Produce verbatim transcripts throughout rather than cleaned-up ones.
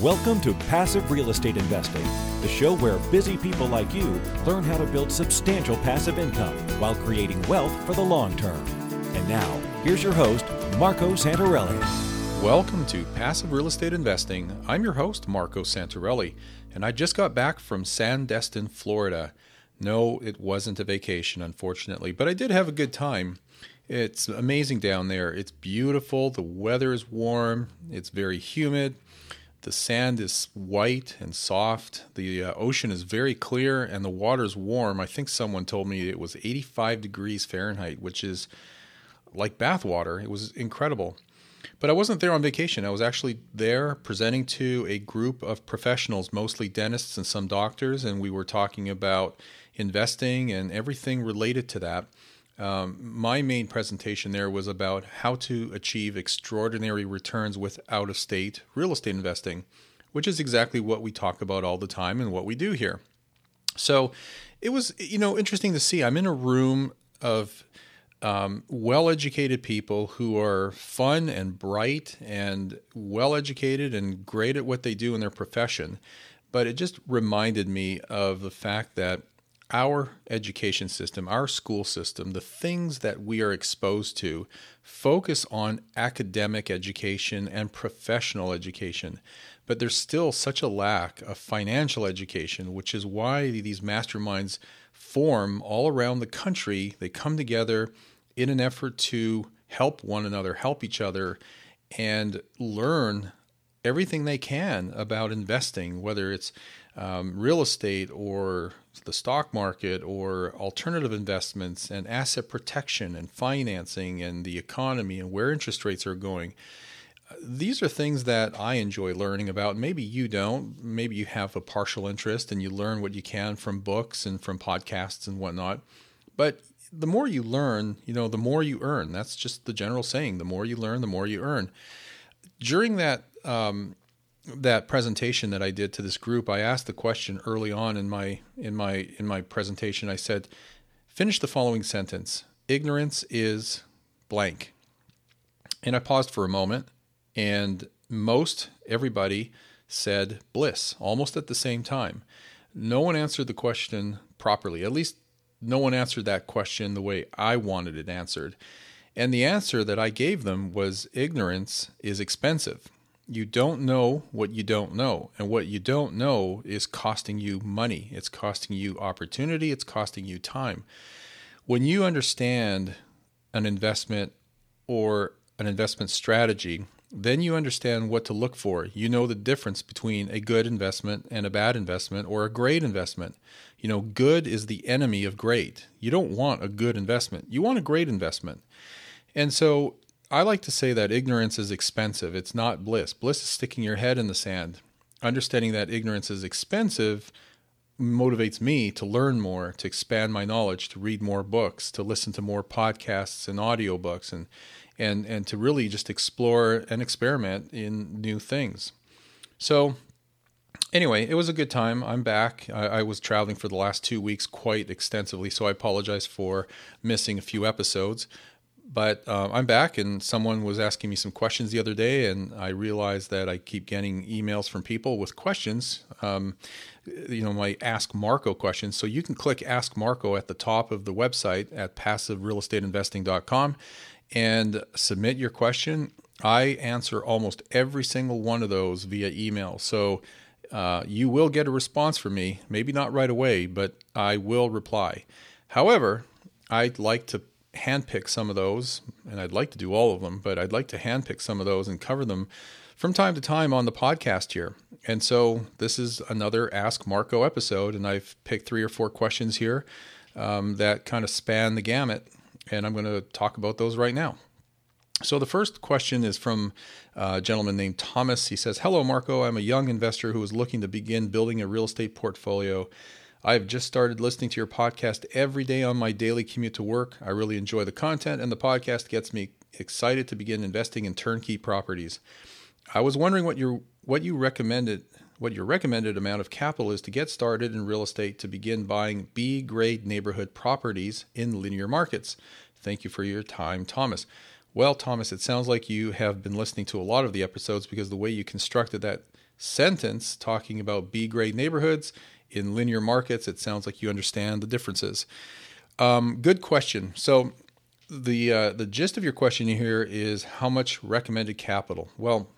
Welcome to Passive Real Estate Investing, the show where busy people like you learn how to build substantial passive income while creating wealth for the long term. And now, here's your host, Marco Santarelli. Welcome to Passive Real Estate Investing. I'm your host, Marco Santarelli, and I just got back from Sandestin, Florida. No, it wasn't a vacation, unfortunately, but I did have a good time. It's amazing down there. It's beautiful. The weather is warm. It's very humid. The sand is white and soft. The uh, ocean is very clear and the water's warm. I think someone told me it was eighty-five degrees Fahrenheit, which is like bath water. It was incredible. But I wasn't there on vacation. I was actually there presenting to a group of professionals, mostly dentists and some doctors, and we were talking about investing and everything related to that. Um, my main presentation there was about how to achieve extraordinary returns with out-of-state real estate investing, which is exactly what we talk about all the time and what we do here. So it was, you know, interesting to see. I'm in a room of um, well-educated people who are fun and bright and well-educated and great at what they do in their profession. But it just reminded me of the fact that our education system, our school system, the things that we are exposed to focus on academic education and professional education. But there's still such a lack of financial education, which is why these masterminds form all around the country. They come together in an effort to help one another, help each other, and learn everything they can about investing, whether it's Um, real estate or the stock market or alternative investments and asset protection and financing and the economy and where interest rates are going. These are things that I enjoy learning about. Maybe you don't. Maybe you have a partial interest and you learn what you can from books and from podcasts and whatnot. But the more you learn, you know, the more you earn. That's just the general saying. The more you learn, the more you earn. During that um that presentation that I did to this group, I asked the question early on in my in my in my presentation. I said, finish the following sentence. Ignorance is blank. And I paused for a moment, and most everybody said bliss almost at the same time. No one answered the question properly. At least no one answered that question the way I wanted it answered. And the answer that I gave them was ignorance is expensive. You don't know what you don't know, and what you don't know is costing you money. It's costing you opportunity. It's costing you time. When you understand an investment or an investment strategy, then you understand what to look for. You know the difference between a good investment and a bad investment or a great investment. You know, good is the enemy of great. You don't want a good investment. You want a great investment. And so I like to say that ignorance is expensive. It's not bliss. Bliss is sticking your head in the sand. Understanding that ignorance is expensive motivates me to learn more, to expand my knowledge, to read more books, to listen to more podcasts and audiobooks, and and and to really just explore and experiment in new things. So anyway, it was a good time. I'm back. I, I was traveling for the last two weeks quite extensively, so I apologize for missing a few episodes. But uh, I'm back, and someone was asking me some questions the other day, and I realized that I keep getting emails from people with questions, um, you know, my Ask Marco questions. So you can click Ask Marco at the top of the website at passive real estate investing dot com and submit your question. I answer almost every single one of those via email. So uh, you will get a response from me, maybe not right away, but I will reply. However, I'd like to handpick some of those, and I'd like to do all of them, but I'd like to handpick some of those and cover them from time to time on the podcast here. And so this is another Ask Marco episode, and I've picked three or four questions here um, that kind of span the gamut, and I'm going to talk about those right now. So the first question is from a gentleman named Thomas. He says, "Hello, Marco. I'm a young investor who is looking to begin building a real estate portfolio. I've just started listening to your podcast every day on my daily commute to work. I really enjoy the content, and the podcast gets me excited to begin investing in turnkey properties. I was wondering what your what you recommended what your recommended amount of capital is to get started in real estate to begin buying B-grade neighborhood properties in linear markets. Thank you for your time, Thomas." Well, Thomas, it sounds like you have been listening to a lot of the episodes, because the way you constructed that sentence talking about B grade neighborhoods in linear markets, it sounds like you understand the differences. Um, good question. So the uh, the gist of your question here is how much recommended capital? Well,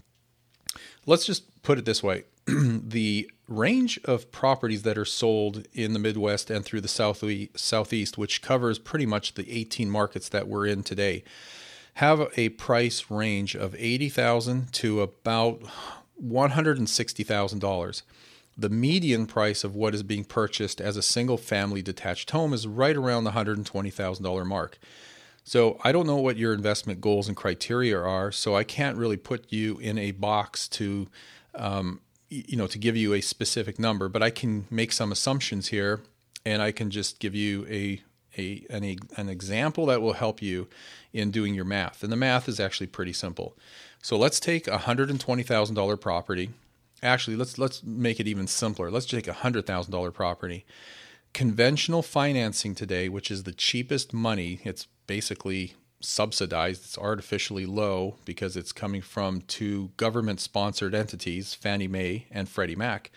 let's just put it this way. The range of properties that are sold in the Midwest and through the Southeast, Southeast, which covers pretty much the eighteen markets that we're in today, have a price range of eighty thousand dollars to about one hundred sixty thousand dollars. The median price of what is being purchased as a single-family detached home is right around the one hundred twenty thousand dollars mark. So I don't know what your investment goals and criteria are, so I can't really put you in a box to, um, you know, to give you a specific number. But I can make some assumptions here, and I can just give you a a an, an example that will help you in doing your math. And the math is actually pretty simple. So let's take a one hundred twenty thousand dollars property. Actually, let's let's make it even simpler. Let's take a one hundred thousand dollars property. Conventional financing today, which is the cheapest money, it's basically subsidized. It's artificially low because it's coming from two government-sponsored entities, Fannie Mae and Freddie Mac.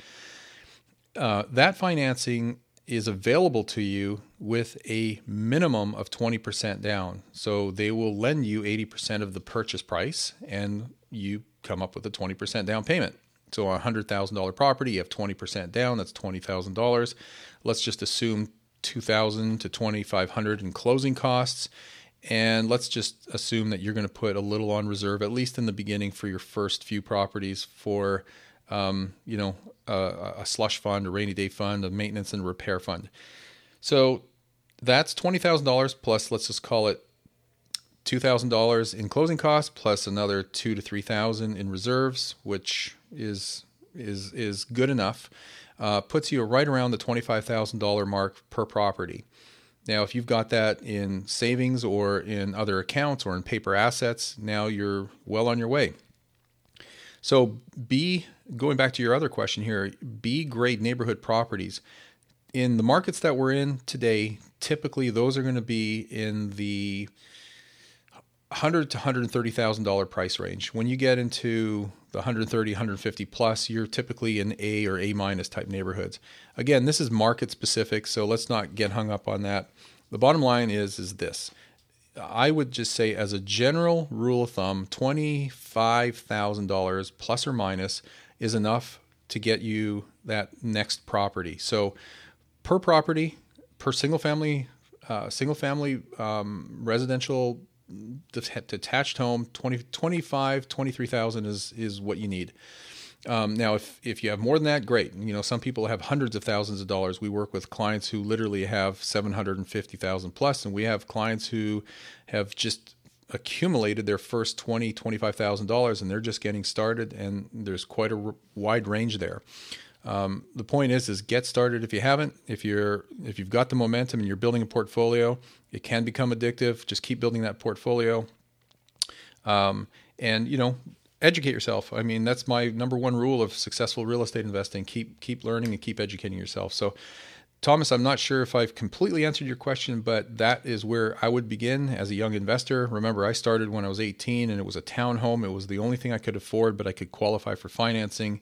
Uh, that financing is available to you with a minimum of twenty percent down. So they will lend you eighty percent of the purchase price, and you come up with a twenty percent down payment. So a one hundred thousand dollars property, you have twenty percent down, that's twenty thousand dollars. Let's just assume two thousand dollars to twenty-five hundred dollars in closing costs. And let's just assume that you're going to put a little on reserve, at least in the beginning, for your first few properties for, um, you know, a, a slush fund, a rainy day fund, a maintenance and repair fund. So that's twenty thousand dollars plus, let's just call it two thousand dollars in closing costs, plus another two to three thousand in reserves, which is is is good enough, uh, puts you right around the twenty-five thousand dollars mark per property. Now, if you've got that in savings or in other accounts or in paper assets, now you're well on your way. So B, going back to your other question here, B grade neighborhood properties. In the markets that we're in today, typically those are going to be in the one hundred thousand dollars to one hundred thirty thousand dollars price range. When you get into the one hundred thirty thousand dollars, one hundred fifty thousand dollars plus, you're typically in A or A minus type neighborhoods. Again, this is market specific, so let's not get hung up on that. The bottom line is, is this. I would just say as a general rule of thumb, twenty-five thousand dollars plus or minus is enough to get you that next property. So per property, per single family, uh, single family um, residential detached home, twenty, twenty-five, twenty-three thousand is, is what you need. Um, now, if, if you have more than that, great. You know, some people have hundreds of thousands of dollars. We work with clients who literally have seven hundred fifty thousand plus, and we have clients who have just accumulated their first twenty thousand dollars, twenty-five thousand dollars, and they're just getting started, and there's quite a r- wide range there. Um, the point is, is get started if you haven't. If you're, if you've got the momentum and you're building a portfolio, it can become addictive. Just keep building that portfolio, um, and you know, educate yourself. I mean, that's my number one rule of successful real estate investing: keep keep learning and keep educating yourself. So, Thomas, I'm not sure if I've completely answered your question, but that is where I would begin as a young investor. Remember, I started when I was eighteen, and it was a townhome. It was the only thing I could afford, but I could qualify for financing.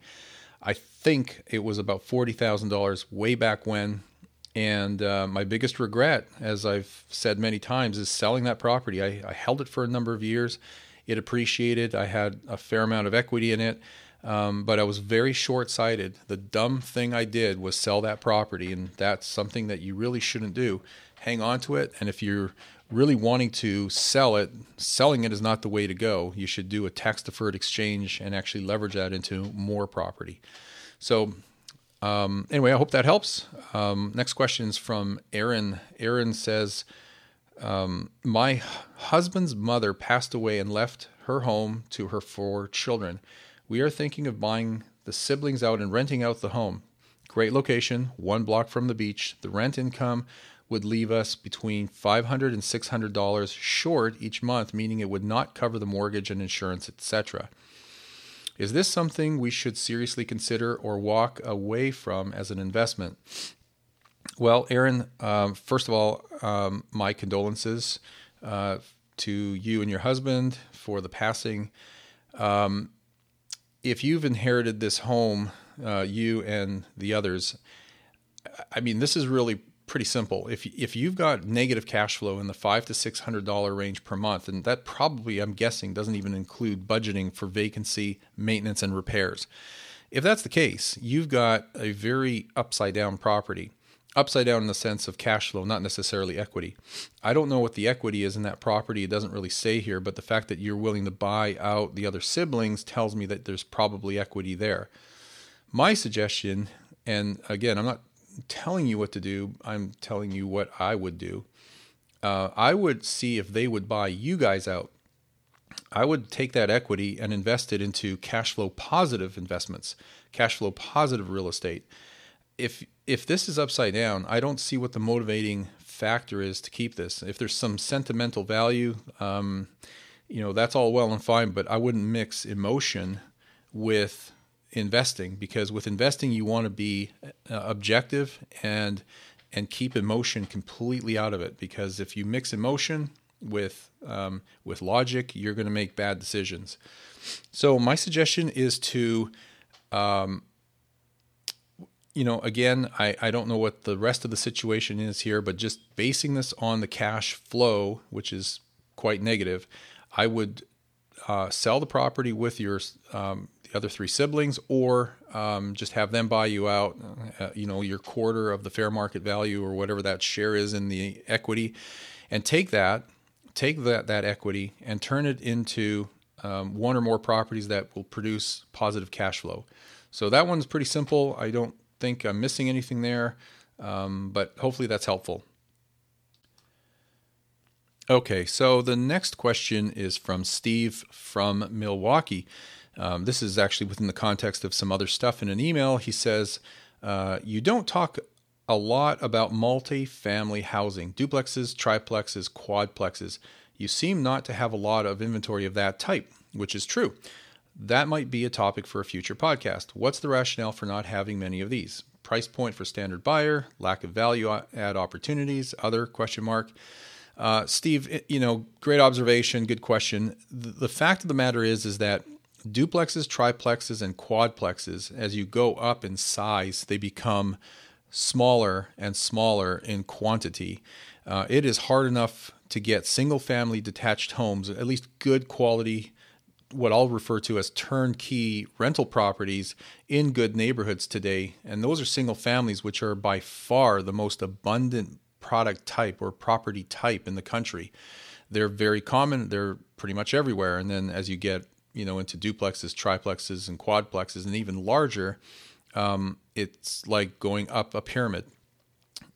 I think it was about forty thousand dollars way back when. And uh, my biggest regret, as I've said many times, is selling that property. I, I held it for a number of years. It appreciated. I had a fair amount of equity in it, um, but I was very short-sighted. The dumb thing I did was sell that property, and that's something that you really shouldn't do. Hang on to it, and if you're really wanting to sell it, selling it is not the way to go. You should do a tax-deferred exchange and actually leverage that into more property. So um, anyway, I hope that helps. Um, next question is from Aaron. Aaron says, um, my husband's mother passed away and left her home to her four children. We are thinking of buying the siblings out and renting out the home. Great location, one block from the beach. The rent income would leave us between five hundred dollars and six hundred dollars short each month, meaning it would not cover the mortgage and insurance, et cetera. Is this something we should seriously consider or walk away from as an investment? Well, Aaron, um, first of all, um, my condolences uh, to you and your husband for the passing. Um, if you've inherited this home, uh, you and the others, I mean, this is really pretty simple. If if you've got negative cash flow in the five to six hundred dollar range per month, and that probably, I'm guessing, doesn't even include budgeting for vacancy, maintenance, and repairs. If that's the case, you've got a very upside down property. Upside down in the sense of cash flow, not necessarily equity. I don't know what the equity is in that property. It doesn't really say here, but the fact that you're willing to buy out the other siblings tells me that there's probably equity there. My suggestion, and again, I'm not telling you what to do, I'm telling you what I would do. Uh, I would see if they would buy you guys out. I would take that equity and invest it into cash flow positive investments, cash flow positive real estate. If if this is upside down, I don't see what the motivating factor is to keep this. If there's some sentimental value, um, you know, that's all well and fine, but I wouldn't mix emotion with investing, because with investing, you want to be uh, objective and and keep emotion completely out of it. Because if you mix emotion with um, with logic, you're going to make bad decisions. So my suggestion is to um, You know, again, I, I don't know what the rest of the situation is here, but just basing this on the cash flow, which is quite negative, I would uh, sell the property with your um, the other three siblings, or um, just have them buy you out, uh, you know, your quarter of the fair market value or whatever that share is in the equity, and take that, take that, that equity and turn it into um, one or more properties that will produce positive cash flow. So that one's pretty simple. I don't think I'm missing anything there, um, but hopefully that's helpful. Okay, so the next question is from Steve from Milwaukee. Um, this is actually within the context of some other stuff in an email. He says, uh, you don't talk a lot about multi-family housing, duplexes, triplexes, quadplexes. You seem not to have a lot of inventory of that type, which is true. That might be a topic for a future podcast. What's the rationale for not having many of these? Price point for standard buyer, lack of value add opportunities, other question mark. Uh, Steve, you know, great observation, good question. The, the fact of the matter is, is that duplexes, triplexes, and quadplexes, as you go up in size, they become smaller and smaller in quantity. Uh, it is hard enough to get single-family detached homes, at least good quality, what I'll refer to as turnkey rental properties in good neighborhoods today. And those are single families, which are by far the most abundant product type or property type in the country. They're very common. They're pretty much everywhere. And then as you get, you know, into duplexes, triplexes, and quadplexes, and even larger, um, it's like going up a pyramid.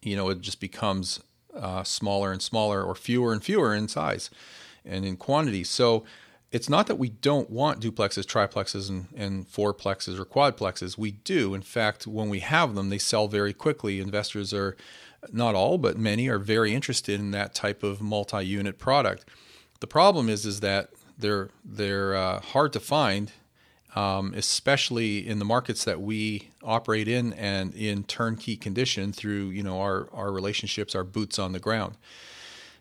You know, it just becomes uh, smaller and smaller, or fewer and fewer in size and in quantity. So it's not that we don't want duplexes, triplexes, and, and fourplexes or quadplexes. We do. In fact, when we have them, they sell very quickly. Investors are, not all, but many, are very interested in that type of multi-unit product. The problem is, is that they're they're uh, hard to find, um, especially in the markets that we operate in and in turnkey condition through, you know, our our relationships, our boots on the ground.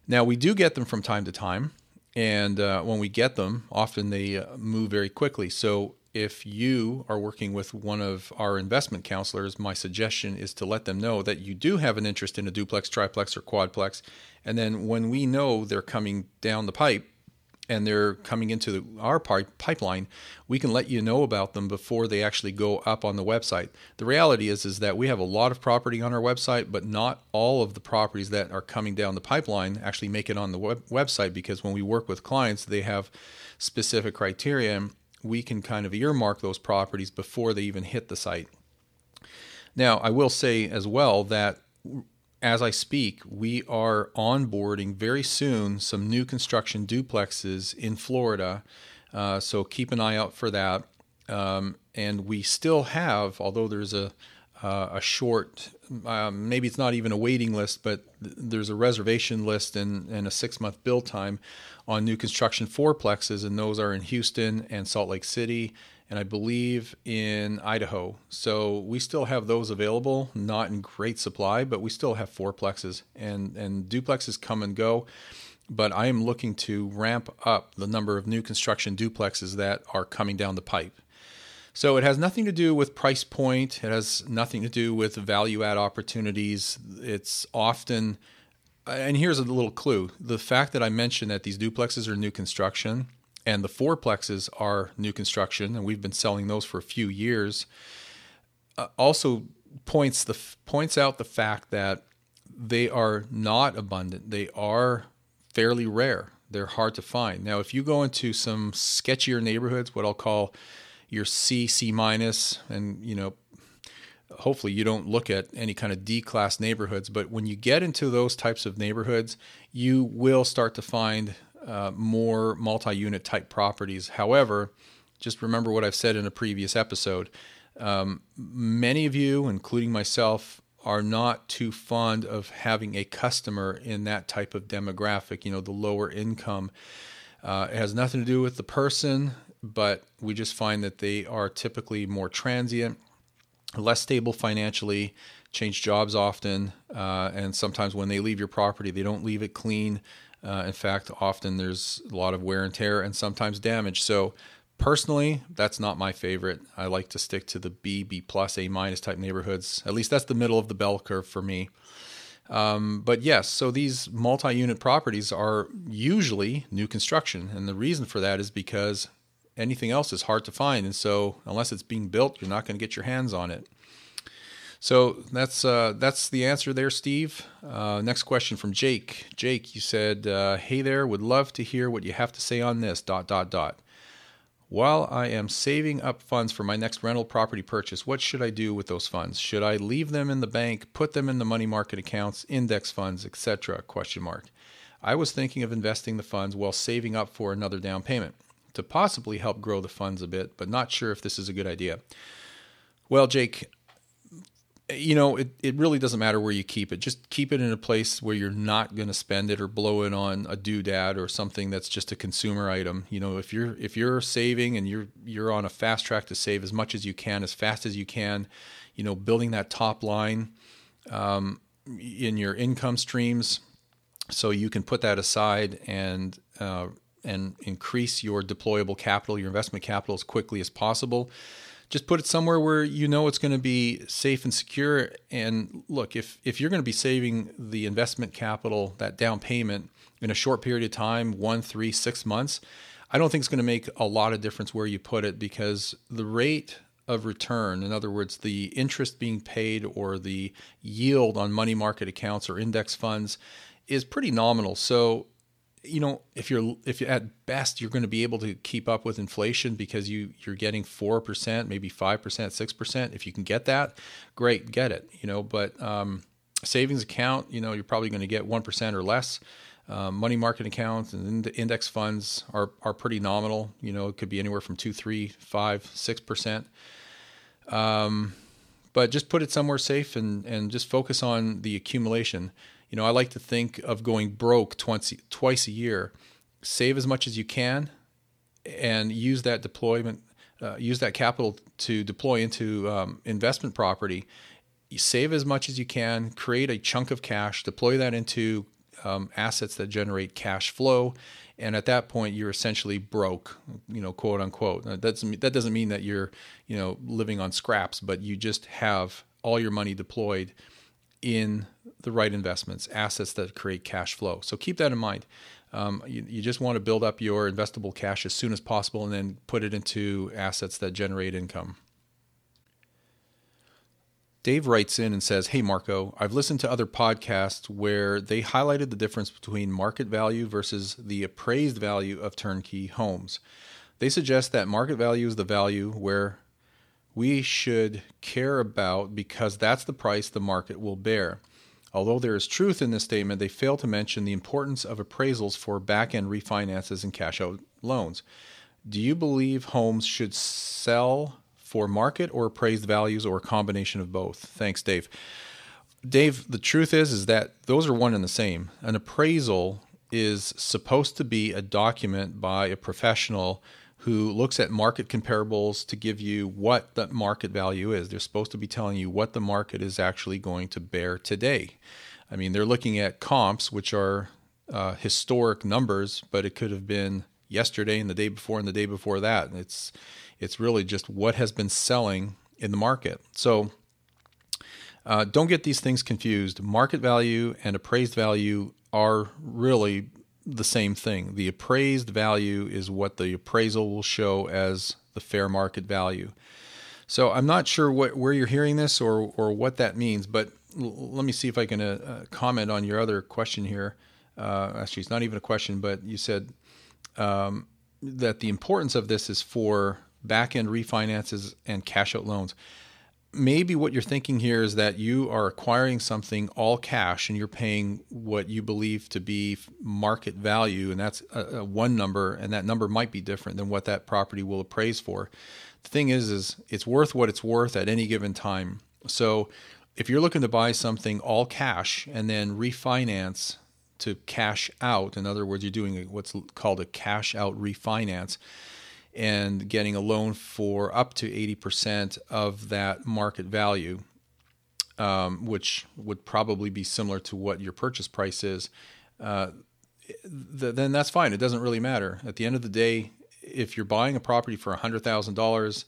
Now, we do get them from time to time. And uh, when we get them, often they uh, move very quickly. So if you are working with one of our investment counselors, my suggestion is to let them know that you do have an interest in a duplex, triplex, or quadplex. And then when we know they're coming down the pipe and they're coming into the, our pipe, pipeline, we can let you know about them before they actually go up on the website. The reality is, is that we have a lot of property on our website, but not all of the properties that are coming down the pipeline actually make it on the web, website, because when we work with clients, they have specific criteria, and we can kind of earmark those properties before they even hit the site. Now, I will say as well that as I speak, we are onboarding very soon some new construction duplexes in Florida, uh, so keep an eye out for that. Um, and we still have, although there's a uh, a short, um, maybe it's not even a waiting list, but th- there's a reservation list and, and a six-month build time on new construction fourplexes, and those are in Houston and Salt Lake City, and I believe in Idaho. So we still have those available, not in great supply, but we still have fourplexes, and, and duplexes come and go. But I am looking to ramp up the number of new construction duplexes that are coming down the pipe. So it has nothing to do with price point. It has nothing to do with value add opportunities. It's often, and here's a little clue, the fact that I mentioned that these duplexes are new construction and the fourplexes are new construction, and we've been selling those for a few years, uh, also points the points out the fact that they are not abundant. They are fairly rare. They're hard to find. Now, if you go into some sketchier neighborhoods, what I'll call your C, C minus, and you know, hopefully you don't look at any kind of D class neighborhoods, but when you get into those types of neighborhoods, you will start to find uh, more multi-unit type properties. However, just remember what I've said in a previous episode. Um, many of you, including myself, are not too fond of having a customer in that type of demographic, you know, the lower income. Uh, it has nothing to do with the person, but we just find that they are typically more transient, less stable financially, change jobs often, uh, and sometimes when they leave your property, they don't leave it clean. Uh, in fact, often there's a lot of wear and tear and sometimes damage. So personally, that's not my favorite. I like to stick to the B, B plus, A minus type neighborhoods. At least that's the middle of the bell curve for me. Um, but yes, so these multi-unit properties are usually new construction. And the reason for that is because anything else is hard to find. And so unless it's being built, you're not going to get your hands on it. So that's uh, that's the answer there, Steve. Uh, next question from Jake. Jake, you said, uh, hey there, would love to hear what you have to say on this, dot, dot, dot. While I am saving up funds for my next rental property purchase, what should I do with those funds? Should I leave them in the bank, put them in the money market accounts, index funds, et cetera? Question mark. I was thinking of investing the funds while saving up for another down payment to possibly help grow the funds a bit, but not sure if this is a good idea. Well, Jake, you know, it, it really doesn't matter where you keep it. Just keep it in a place where you're not going to spend it or blow it on a doodad or something that's just a consumer item. You know, if you're if you're saving and you're you're on a fast track to save as much as you can, as fast as you can, you know, building that top line um, in your income streams, so you can put that aside and uh, and increase your deployable capital, your investment capital, as quickly as possible. Just put it somewhere where you know it's going to be safe and secure. And look, if if you're going to be saving the investment capital, that down payment, in a short period of time, one, three, six months, I don't think it's going to make a lot of difference where you put it, because the rate of return, in other words, the interest being paid or the yield on money market accounts or index funds, is pretty nominal. So, you know, if you're if you're at best, you're going to be able to keep up with inflation because you you're getting four percent, maybe five percent, six percent. If you can get that, great, get it, you know, but um, savings account, you know, you're probably going to get one percent or less. Um, money market accounts and index funds are, are pretty nominal. You know, it could be anywhere from two, three, five, six percent. Um, but just put it somewhere safe and, and just focus on the accumulation. You know, I like to think of going broke twenty, twice a year. Save as much as you can, and use that deployment, uh, use that capital to deploy into um, investment property. You save as much as you can, create a chunk of cash, deploy that into um, assets that generate cash flow, and at that point you're essentially broke, you know, quote unquote. That doesn't that doesn't mean that you're, you know, living on scraps, but you just have all your money deployed in the right investments, assets that create cash flow. So keep that in mind. Um, you, you just want to build up your investable cash as soon as possible and then put it into assets that generate income. Dave writes in and says, hey, Marco, I've listened to other podcasts where they highlighted the difference between market value versus the appraised value of turnkey homes. They suggest that market value is the value where we should care about because that's the price the market will bear. Although there is truth in this statement, they fail to mention the importance of appraisals for back-end refinances and cash-out loans. Do you believe homes should sell for market or appraised values, or a combination of both? Thanks, Dave. Dave, the truth is, is that those are one and the same. An appraisal is supposed to be a document by a professional who looks at market comparables to give you what the market value is. They're supposed to be telling you what the market is actually going to bear today. I mean, they're looking at comps, which are uh, historic numbers, but it could have been yesterday and the day before and the day before that. And it's it's really just what has been selling in the market. So uh, don't get these things confused. Market value and appraised value are really the same thing. The appraised value is what the appraisal will show as the fair market value. So I'm not sure what, where you're hearing this or or what that means, but l- let me see if I can uh, comment on your other question here. Uh, actually, it's not even a question, but you said um, that the importance of this is for back-end refinances and cash-out loans. Maybe what you're thinking here is that you are acquiring something all cash and you're paying what you believe to be market value, and that's a, a one number, and that number might be different than what that property will appraise for. The thing is, is it's worth what it's worth at any given time. So if you're looking to buy something all cash and then refinance to cash out, in other words, you're doing what's called a cash out refinance, and getting a loan for up to eighty percent of that market value, um, which would probably be similar to what your purchase price is, uh, th- then that's fine. It doesn't really matter. At the end of the day, if you're buying a property for one hundred thousand dollars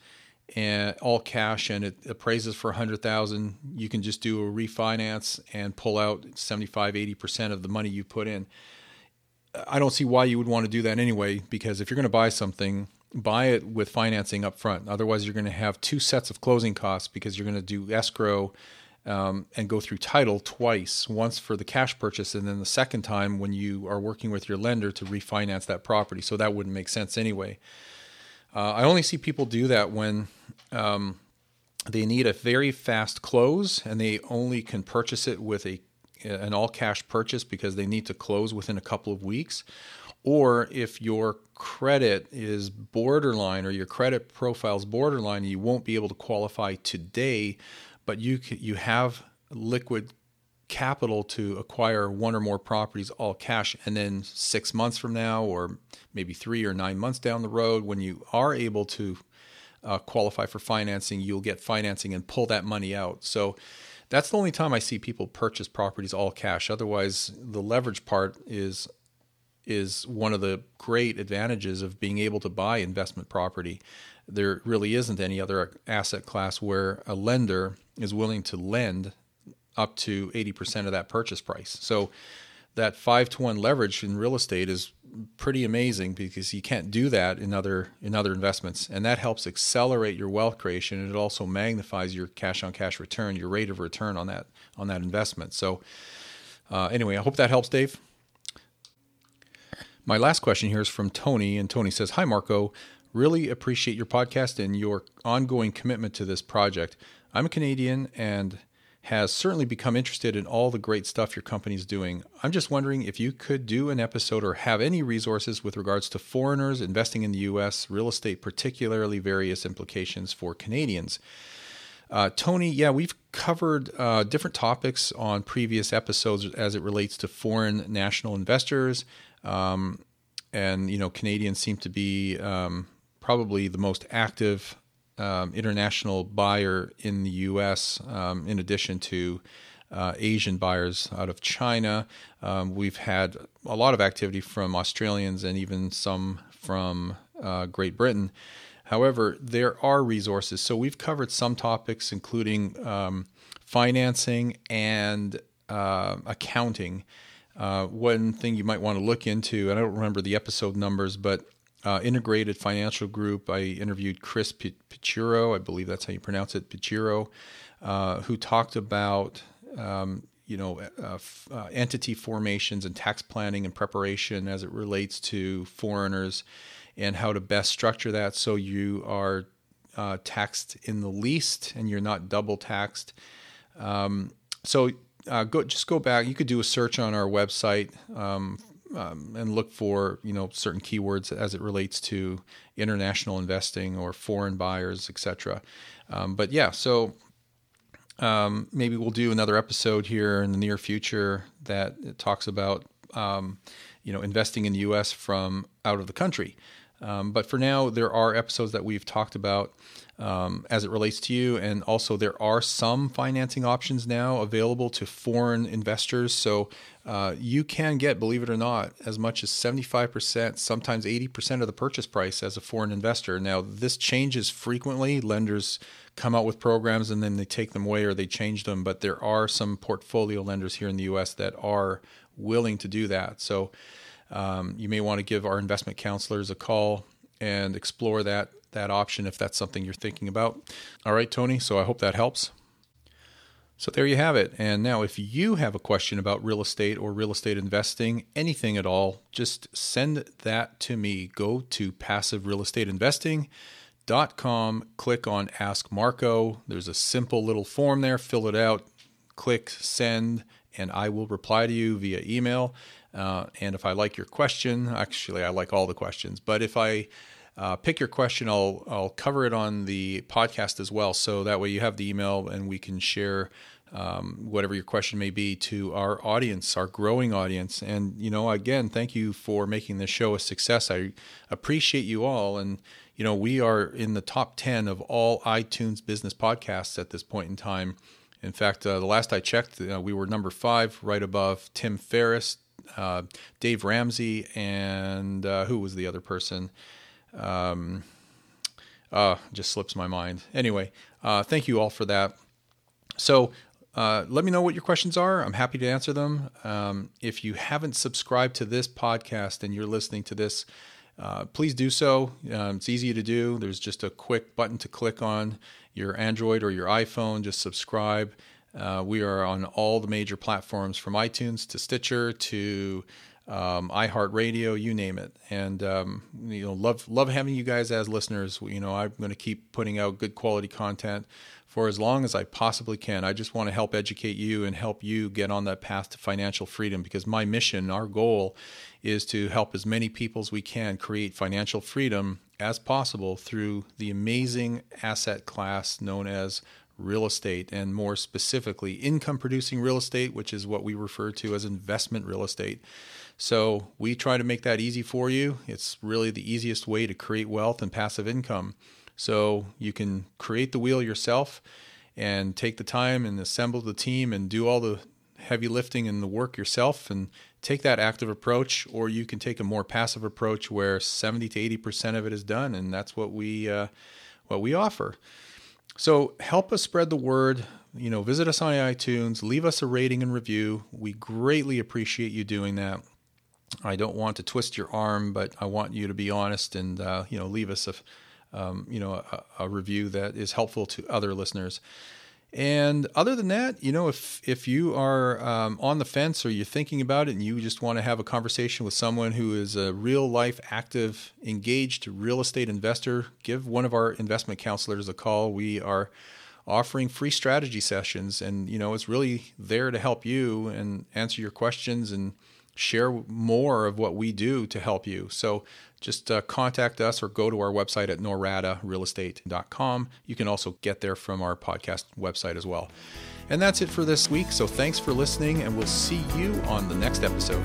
and all cash and it appraises for one hundred thousand dollars, you can just do a refinance and pull out seventy-five, eighty percent of the money you put in. I don't see why you would want to do that anyway, because if you're going to buy something, buy it with financing up front. Otherwise, you're going to have two sets of closing costs because you're going to do escrow um, and go through title twice, once for the cash purchase and then the second time when you are working with your lender to refinance that property. So that wouldn't make sense anyway. Uh, I only see people do that when um, they need a very fast close and they only can purchase it with a an all-cash purchase because they need to close within a couple of weeks, or if your credit is borderline or your credit profile is borderline, you won't be able to qualify today, but you you have liquid capital to acquire one or more properties all cash, and then six months from now or maybe three or nine months down the road when you are able to uh, qualify for financing, you'll get financing and pull that money out. So that's the only time I see people purchase properties all cash. Otherwise, the leverage part is is one of the great advantages of being able to buy investment property. There really isn't any other asset class where a lender is willing to lend up to eighty percent of that purchase price. So that five to one leverage in real estate is pretty amazing because you can't do that in other in other investments. And that helps accelerate your wealth creation. And it also magnifies your cash on cash return, your rate of return on that on that investment. So uh, anyway, I hope that helps, Dave. My last question here is from Tony. And Tony says, "Hi, Marco. Really appreciate your podcast and your ongoing commitment to this project. I'm a Canadian and has certainly become interested in all the great stuff your company's doing. I'm just wondering if you could do an episode or have any resources with regards to foreigners investing in the U S, real estate, particularly various implications for Canadians." Uh, Tony, yeah, we've covered uh, different topics on previous episodes as it relates to foreign national investors. Um, and, you know, Canadians seem to be um, probably the most active Um, international buyer in the U S, um, in addition to uh, Asian buyers out of China. Um, we've had a lot of activity from Australians and even some from uh, Great Britain. However, there are resources. So we've covered some topics, including um, financing and uh, accounting. Uh, one thing you might want to look into, and I don't remember the episode numbers, but Uh, Integrated Financial Group. I interviewed Chris Picciuro, I believe that's how you pronounce it, Picciuro, uh, who talked about um, you know uh, f- uh, entity formations and tax planning and preparation as it relates to foreigners and how to best structure that so you are uh, taxed in the least and you're not double taxed. Um, so uh, go just go back. You could do a search on our website. Um, Um, and look for, you know, certain keywords as it relates to international investing or foreign buyers, et cetera. Um, but yeah, so um, maybe we'll do another episode here in the near future that talks about, um, you know, investing in the U S from out of the country. Um, but for now, there are episodes that we've talked about. um, as it relates to you. And also there are some financing options now available to foreign investors. So uh, you can get, believe it or not, as much as seventy-five percent, sometimes eighty percent of the purchase price as a foreign investor. Now, this changes frequently. Lenders come out with programs and then they take them away or they change them. But there are some portfolio lenders here in the U S that are willing to do that. So um, you may want to give our investment counselors a call and explore that that option if that's something you're thinking about. All right, Tony, so I hope that helps. So there you have it. And now if you have a question about real estate or real estate investing, anything at all, just send that to me. Go to passive real estate investing dot com, click on Ask Marco. There's a simple little form there, fill it out, click send, and I will reply to you via email. Uh, and if I like your question, actually I like all the questions, but if I Uh, pick your question, I'll I'll cover it on the podcast as well. So that way you have the email and we can share um, whatever your question may be to our audience, our growing audience. And, you know, again, thank you for making this show a success. I appreciate you all. And, you know, we are in the top ten of all iTunes business podcasts at this point in time. In fact, uh, the last I checked, uh, we were number five, right above Tim Ferriss, uh, Dave Ramsey, and uh, who was the other person? Um, uh, just slips my mind. Anyway, uh, thank you all for that. So, uh, let me know what your questions are. I'm happy to answer them. Um, if you haven't subscribed to this podcast and you're listening to this, uh, please do so. Um, it's easy to do. There's just a quick button to click on your Android or your iPhone. Just subscribe. Uh, we are on all the major platforms from iTunes to Stitcher to Um, iHeartRadio, you name it. And, um, you know, love, love having you guys as listeners. You know, I'm going to keep putting out good quality content for as long as I possibly can. I just want to help educate you and help you get on that path to financial freedom, because my mission, our goal is to help as many people as we can create financial freedom as possible through the amazing asset class known as real estate, and more specifically, income producing real estate, which is what we refer to as investment real estate. So we try to make that easy for you. It's really the easiest way to create wealth and passive income. So you can create the wheel yourself and take the time and assemble the team and do all the heavy lifting and the work yourself and take that active approach, or you can take a more passive approach where seventy to eighty percent of it is done. And that's what we, uh, what we offer. So help us spread the word. You know, visit us on iTunes, leave us a rating and review. We greatly appreciate you doing that. I don't want to twist your arm, but I want you to be honest and uh, you know, leave us a um, you know a, a review that is helpful to other listeners. And other than that, you know, if if you are um, on the fence or you're thinking about it and you just want to have a conversation with someone who is a real life, active, engaged real estate investor, give one of our investment counselors a call. We are offering free strategy sessions, and you know, it's really there to help you and answer your questions and share more of what we do to help you. So just uh, contact us or go to our website at norada real estate dot com. You can also get there from our podcast website as well. And that's it for this week. So thanks for listening, and we'll see you on the next episode.